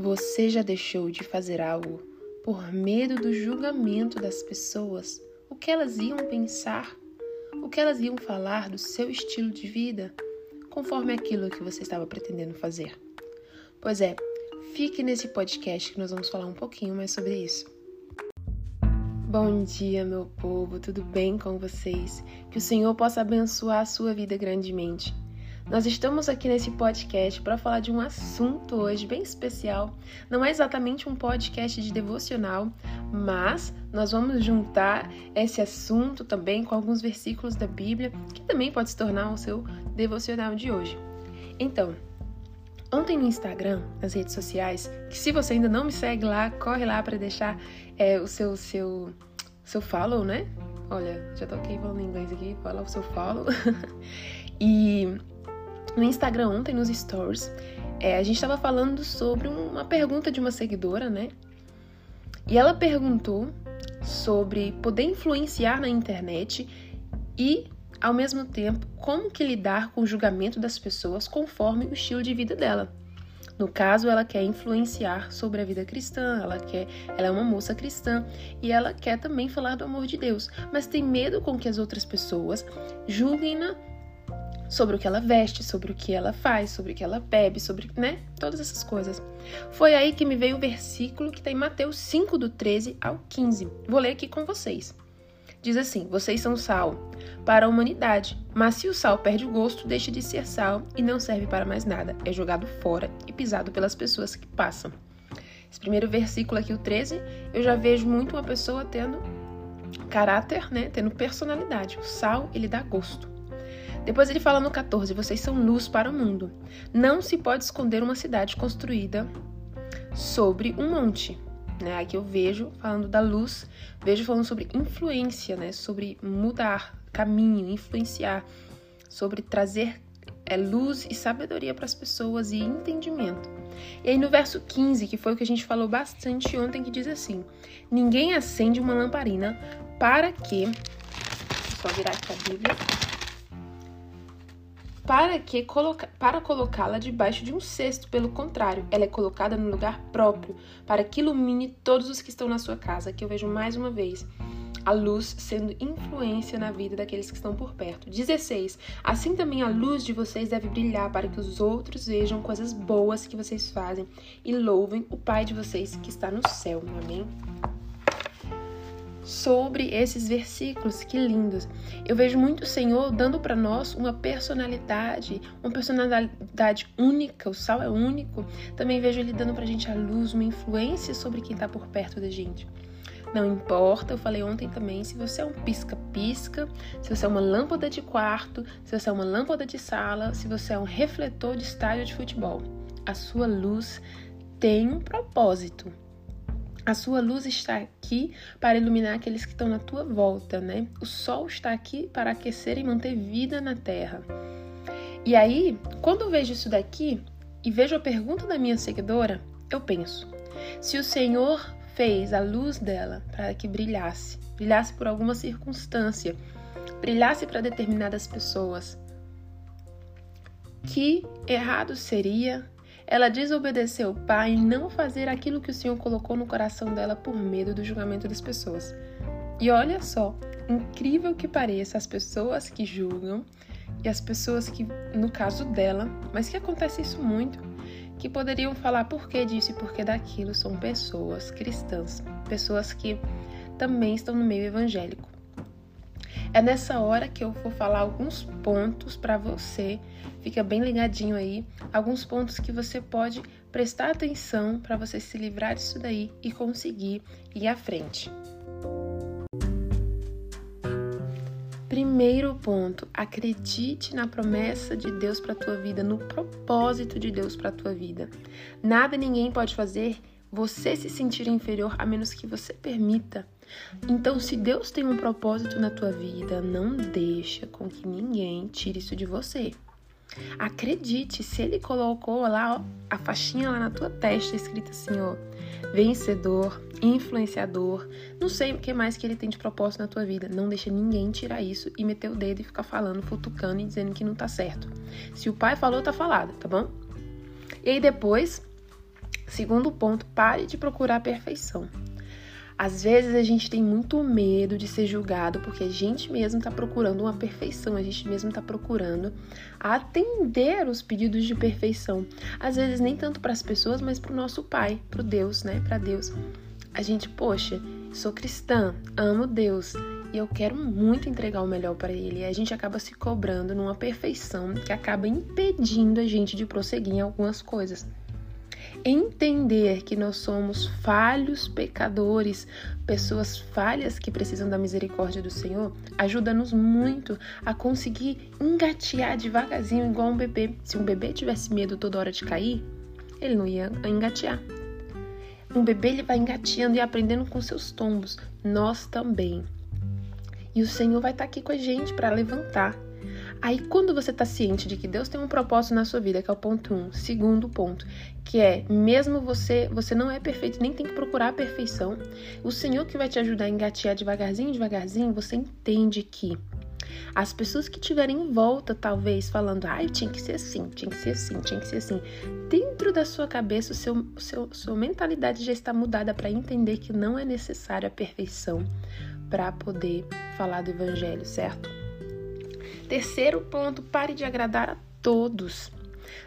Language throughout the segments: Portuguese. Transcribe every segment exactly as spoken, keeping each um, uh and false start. Você já deixou de fazer algo por medo do julgamento das pessoas, o que elas iam pensar, o que elas iam falar do seu estilo de vida, conforme aquilo que você estava pretendendo fazer? Pois é, fique nesse podcast que nós vamos falar um pouquinho mais sobre isso. Bom dia, meu povo, tudo bem com vocês? Que o Senhor possa abençoar a sua vida grandemente. Nós estamos aqui nesse podcast para falar de um assunto hoje bem especial. Não é exatamente um podcast de devocional, mas nós vamos juntar esse assunto também com alguns versículos da Bíblia, que também pode se tornar o seu devocional de hoje. Então, ontem no Instagram, nas redes sociais, que se você ainda não me segue lá, corre lá para deixar é, o seu, seu, seu follow, né? Olha, já toquei falando em inglês aqui, fala o seu follow. E no Instagram ontem, nos stories, é, a gente estava falando sobre uma pergunta de uma seguidora, né? E ela perguntou sobre poder influenciar na internet e, ao mesmo tempo, como que lidar com o julgamento das pessoas conforme o estilo de vida dela. No caso, ela quer influenciar sobre a vida cristã, ela, quer, ela é uma moça cristã e ela quer também falar do amor de Deus, mas tem medo com que as outras pessoas julguem-na sobre o que ela veste, sobre o que ela faz, sobre o que ela bebe, sobre, né, todas essas coisas. Foi aí que me veio o versículo que está em Mateus cinco, do treze ao quinze. Vou ler aqui com vocês. Diz assim: vocês são sal para a humanidade, mas se o sal perde o gosto, deixa de ser sal e não serve para mais nada. É jogado fora e pisado pelas pessoas que passam. Esse primeiro versículo aqui, o treze, eu já vejo muito uma pessoa tendo caráter, né, tendo personalidade. O sal, ele dá gosto. Depois ele fala no catorze, vocês são luz para o mundo. Não se pode esconder uma cidade construída sobre um monte. Né? Aqui eu vejo falando da luz, vejo falando sobre influência, né? Sobre mudar caminho, influenciar, sobre trazer é, luz e sabedoria para as pessoas e entendimento. E aí no verso quinze, que foi o que a gente falou bastante ontem, que diz assim: ninguém acende uma lamparina para que... Deixa eu só virar aqui a Bíblia... Para, que coloca... para colocá-la debaixo de um cesto, pelo contrário, ela é colocada no lugar próprio, para que ilumine todos os que estão na sua casa. Aqui eu vejo mais uma vez a luz sendo influência na vida daqueles que estão por perto. dezesseis. Assim também a luz de vocês deve brilhar, para que os outros vejam coisas boas que vocês fazem e louvem o Pai de vocês que está no céu. Amém? Sobre esses versículos, que lindos. Eu vejo muito o Senhor dando para nós uma personalidade, uma personalidade única, o sal é único. Também vejo Ele dando pra gente a luz, uma influência sobre quem tá por perto da gente. Não importa, eu falei ontem também, se você é um pisca-pisca, se você é uma lâmpada de quarto, se você é uma lâmpada de sala, se você é um refletor de estádio de futebol, a sua luz tem um propósito. A sua luz está aqui para iluminar aqueles que estão na tua volta, né? O sol está aqui para aquecer e manter vida na terra. E aí, quando eu vejo isso daqui e vejo a pergunta da minha seguidora, eu penso: se o Senhor fez a luz dela para que brilhasse, brilhasse por alguma circunstância, brilhasse para determinadas pessoas, que errado seria ela desobedecer o Pai e não fazer aquilo que o Senhor colocou no coração dela por medo do julgamento das pessoas. E olha só, incrível que pareça, as pessoas que julgam e as pessoas que, no caso dela, mas que acontece isso muito, que poderiam falar por que disso e por que daquilo, são pessoas cristãs, pessoas que também estão no meio evangélico. É nessa hora que eu vou falar alguns pontos para você, fica bem ligadinho aí, alguns pontos que você pode prestar atenção para você se livrar disso daí e conseguir ir à frente. Primeiro ponto, acredite na promessa de Deus para a tua vida, no propósito de Deus para a tua vida. Nada, ninguém pode fazer você se sentir inferior a menos que você permita. Então, se Deus tem um propósito na tua vida, não deixa com que ninguém tire isso de você. Acredite, se Ele colocou lá, ó, a faixinha lá na tua testa, escrita assim, ó, vencedor, influenciador, não sei o que mais que Ele tem de propósito na tua vida. Não deixa ninguém tirar isso e meter o dedo e ficar falando, futucando e dizendo que não tá certo. Se o Pai falou, tá falado, tá bom? E aí depois... Segundo ponto, pare de procurar a perfeição. Às vezes a gente tem muito medo de ser julgado porque a gente mesmo está procurando uma perfeição, a gente mesmo está procurando atender os pedidos de perfeição. Às vezes nem tanto para as pessoas, mas para o nosso Pai, para Deus, né? Para Deus. A gente, poxa, sou cristã, amo Deus e eu quero muito entregar o melhor para Ele. E a gente acaba se cobrando numa perfeição que acaba impedindo a gente de prosseguir em algumas coisas. Entender que nós somos falhos, pecadores, pessoas falhas que precisam da misericórdia do Senhor, ajuda-nos muito a conseguir engatear devagarzinho, igual um bebê. Se um bebê tivesse medo toda hora de cair, ele não ia engatear. Um bebê ele vai engateando e aprendendo com seus tombos. Nós também. E o Senhor vai estar aqui com a gente para levantar. Aí, quando você está ciente de que Deus tem um propósito na sua vida, que é o ponto um. Segundo ponto, que é, mesmo você, você não é perfeito, nem tem que procurar a perfeição. O Senhor que vai te ajudar a engatear devagarzinho, devagarzinho, você entende que as pessoas que estiverem em volta, talvez, falando, ai, tinha que ser assim, tinha que ser assim, tinha que ser assim. Dentro da sua cabeça, o seu, seu, sua mentalidade já está mudada para entender que não é necessário a perfeição para poder falar do Evangelho, certo? Terceiro ponto, pare de agradar a todos.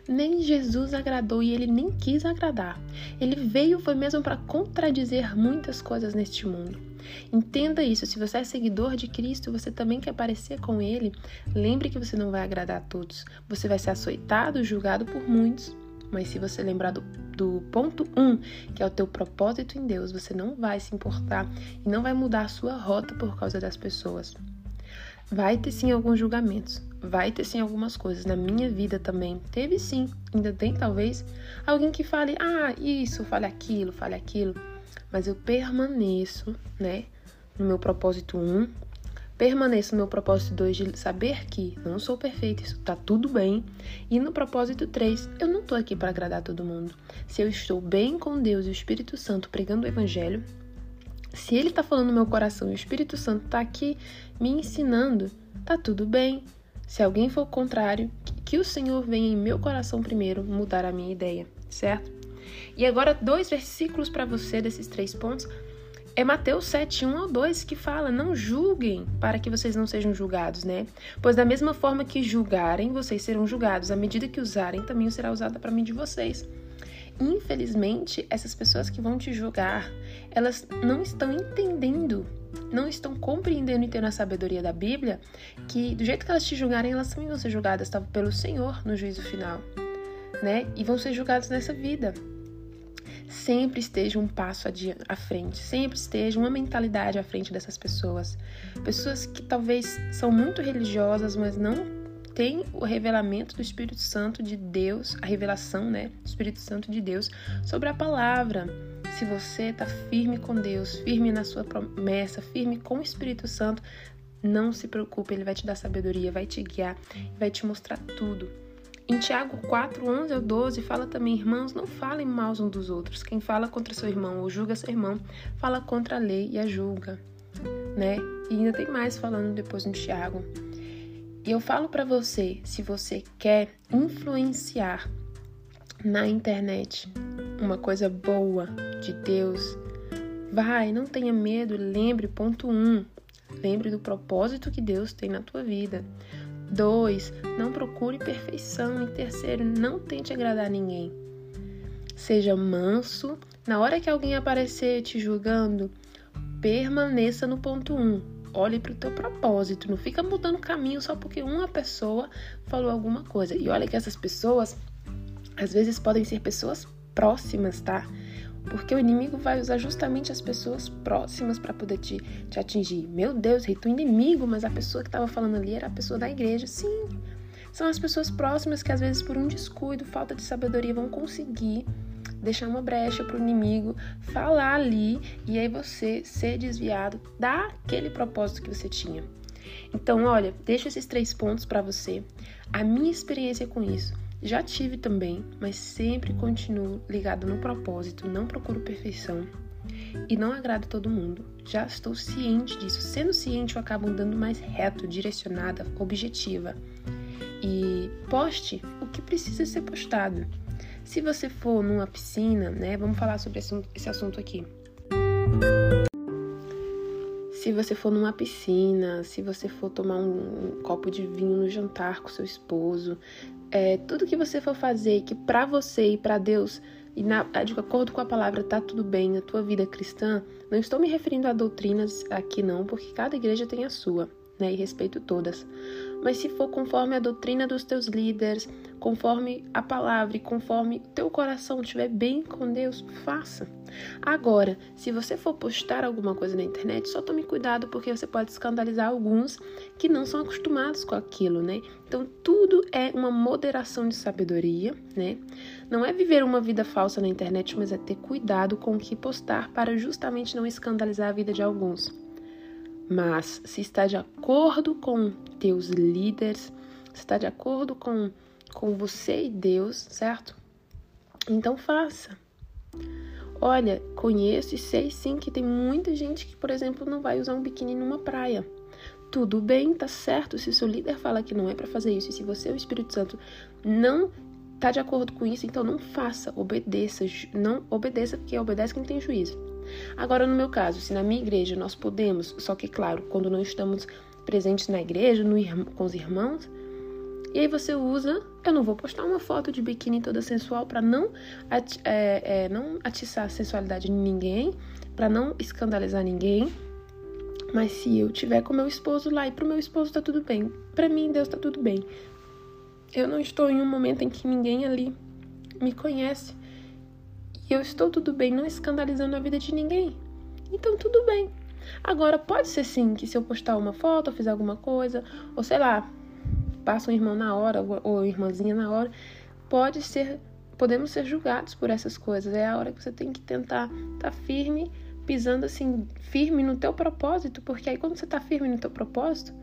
Nem Jesus agradou e ele nem quis agradar. Ele veio, foi mesmo para contradizer muitas coisas neste mundo. Entenda isso, se você é seguidor de Cristo, você também quer parecer com ele, lembre que você não vai agradar a todos. Você vai ser açoitado, julgado por muitos. Mas se você lembrar do, do ponto um, que é o teu propósito em Deus, você não vai se importar e não vai mudar a sua rota por causa das pessoas. Vai ter sim alguns julgamentos, vai ter sim algumas coisas. Na minha vida também teve sim, ainda tem talvez alguém que fale, ah, isso, fale aquilo, fale aquilo. Mas eu permaneço, né, no meu propósito um, permaneço no meu propósito dois de saber que não sou perfeita, isso tá tudo bem. E no propósito três, eu não tô aqui para agradar todo mundo. Se eu estou bem com Deus e o Espírito Santo pregando o Evangelho, se ele tá falando no meu coração e o Espírito Santo tá aqui me ensinando, tá tudo bem. Se alguém for contrário, que o Senhor venha em meu coração primeiro mudar a minha ideia, certo? E agora dois versículos para você desses três pontos. É Mateus sete, um ao dois que fala, não julguem para que vocês não sejam julgados, né? Pois da mesma forma que julgarem, vocês serão julgados. À medida que usarem, também será usada para mim de vocês. Infelizmente, essas pessoas que vão te julgar, elas não estão entendendo, não estão compreendendo e tendo a sabedoria da Bíblia, que do jeito que elas te julgarem, elas também vão ser julgadas tá, pelo Senhor no juízo final, né? E vão ser julgadas nessa vida. Sempre esteja um passo à frente, sempre esteja uma mentalidade à frente dessas pessoas. Pessoas que talvez são muito religiosas, mas não tem o revelamento do Espírito Santo de Deus, a revelação, né, do Espírito Santo de Deus sobre a palavra. Se você tá firme com Deus, firme na sua promessa, firme com o Espírito Santo, não se preocupe, ele vai te dar sabedoria, vai te guiar, vai te mostrar tudo. Em Tiago quatro, onze ao doze, fala também, irmãos, não falem mal uns dos outros. Quem fala contra seu irmão ou julga seu irmão, fala contra a lei e a julga, né? E ainda tem mais falando depois no Tiago. E eu falo pra você, se você quer influenciar na internet uma coisa boa de Deus, vai, não tenha medo, lembre, ponto um, lembre do propósito que Deus tem na tua vida. Dois, não procure perfeição. E terceiro, não tente agradar ninguém. Seja manso. Na hora que alguém aparecer te julgando, permaneça no ponto um. Olhe para o teu propósito, não fica mudando caminho só porque uma pessoa falou alguma coisa. E olha que essas pessoas, às vezes, podem ser pessoas próximas, tá? Porque o inimigo vai usar justamente as pessoas próximas para poder te, te atingir. Meu Deus, Rita, o inimigo, mas a pessoa que estava falando ali era a pessoa da igreja. Sim, são as pessoas próximas que, às vezes, por um descuido, falta de sabedoria, vão conseguir deixar uma brecha para o inimigo falar ali e aí você ser desviado daquele propósito que você tinha. Então, olha, deixo esses três pontos para você. A minha experiência com isso, já tive também, mas sempre continuo ligado no propósito, não procuro perfeição e não agrado todo mundo. Já estou ciente disso. Sendo ciente, eu acabo andando mais reto, direcionada, objetiva. E poste o que precisa ser postado. Se você for numa piscina, né, vamos falar sobre esse assunto aqui. Se você for numa piscina, se você for tomar um, um copo de vinho no jantar com seu esposo, é, tudo que você for fazer que pra você e pra Deus, e na, de acordo com a palavra tá tudo bem na tua vida cristã, não estou me referindo a doutrinas aqui não, porque cada igreja tem a sua, né, e respeito todas. Mas se for conforme a doutrina dos teus líderes, conforme a palavra e conforme teu coração estiver bem com Deus, faça. Agora, se você for postar alguma coisa na internet, só tome cuidado porque você pode escandalizar alguns que não são acostumados com aquilo, né? Então, tudo é uma moderação de sabedoria, né? Não é viver uma vida falsa na internet, mas é ter cuidado com o que postar para justamente não escandalizar a vida de alguns. Mas se está de acordo com teus líderes, se está de acordo com, com você e Deus, certo? Então faça. Olha, conheço e sei sim que tem muita gente que, por exemplo, não vai usar um biquíni numa praia. Tudo bem, tá certo. Se seu líder fala que não é para fazer isso, e se você, o Espírito Santo, não tá de acordo com isso, então não faça, obedeça. Não obedeça, porque obedece quem tem juízo. Agora, no meu caso, se na minha igreja nós podemos, só que, claro, quando não estamos presentes na igreja, no, com os irmãos, e aí você usa, eu não vou postar uma foto de biquíni toda sensual para não, é, é, não atiçar a sensualidade de ninguém, para não escandalizar ninguém, mas se eu tiver com meu esposo lá e pro meu esposo tá tudo bem, para mim, Deus, tá tudo bem. Eu não estou em um momento em que ninguém ali me conhece, e eu estou tudo bem, não escandalizando a vida de ninguém. Então, tudo bem. Agora, pode ser sim que se eu postar uma foto, ou fizer alguma coisa, ou sei lá, passa um irmão na hora, ou irmãzinha na hora, pode ser, podemos ser julgados por essas coisas. É a hora que você tem que tentar estar firme, pisando assim, firme no teu propósito, porque aí quando você está firme no teu propósito,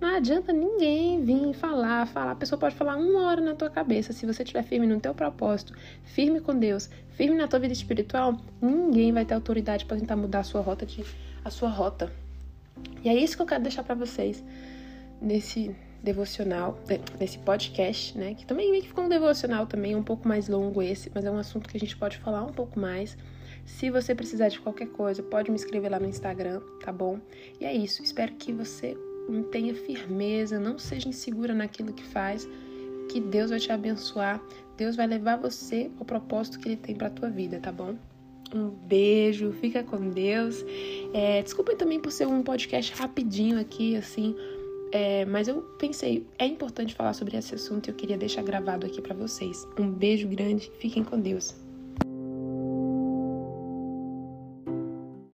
não adianta ninguém vir falar, falar. A pessoa pode falar uma hora na tua cabeça. Se você estiver firme no teu propósito, firme com Deus, firme na tua vida espiritual, ninguém vai ter autoridade para tentar mudar a sua rota de, a sua rota. E é isso que eu quero deixar para vocês nesse devocional, nesse podcast, né? Que também meio que ficou um devocional também, é um pouco mais longo esse, mas é um assunto que a gente pode falar um pouco mais. Se você precisar de qualquer coisa, pode me escrever lá no Instagram, tá bom? E é isso, espero que você tenha firmeza, não seja insegura naquilo que faz, que Deus vai te abençoar, Deus vai levar você ao propósito que Ele tem pra tua vida, tá bom? Um beijo, fica com Deus. É, desculpa também por ser um podcast rapidinho aqui, assim, é, mas eu pensei, é importante falar sobre esse assunto e eu queria deixar gravado aqui pra vocês. Um beijo grande, fiquem com Deus.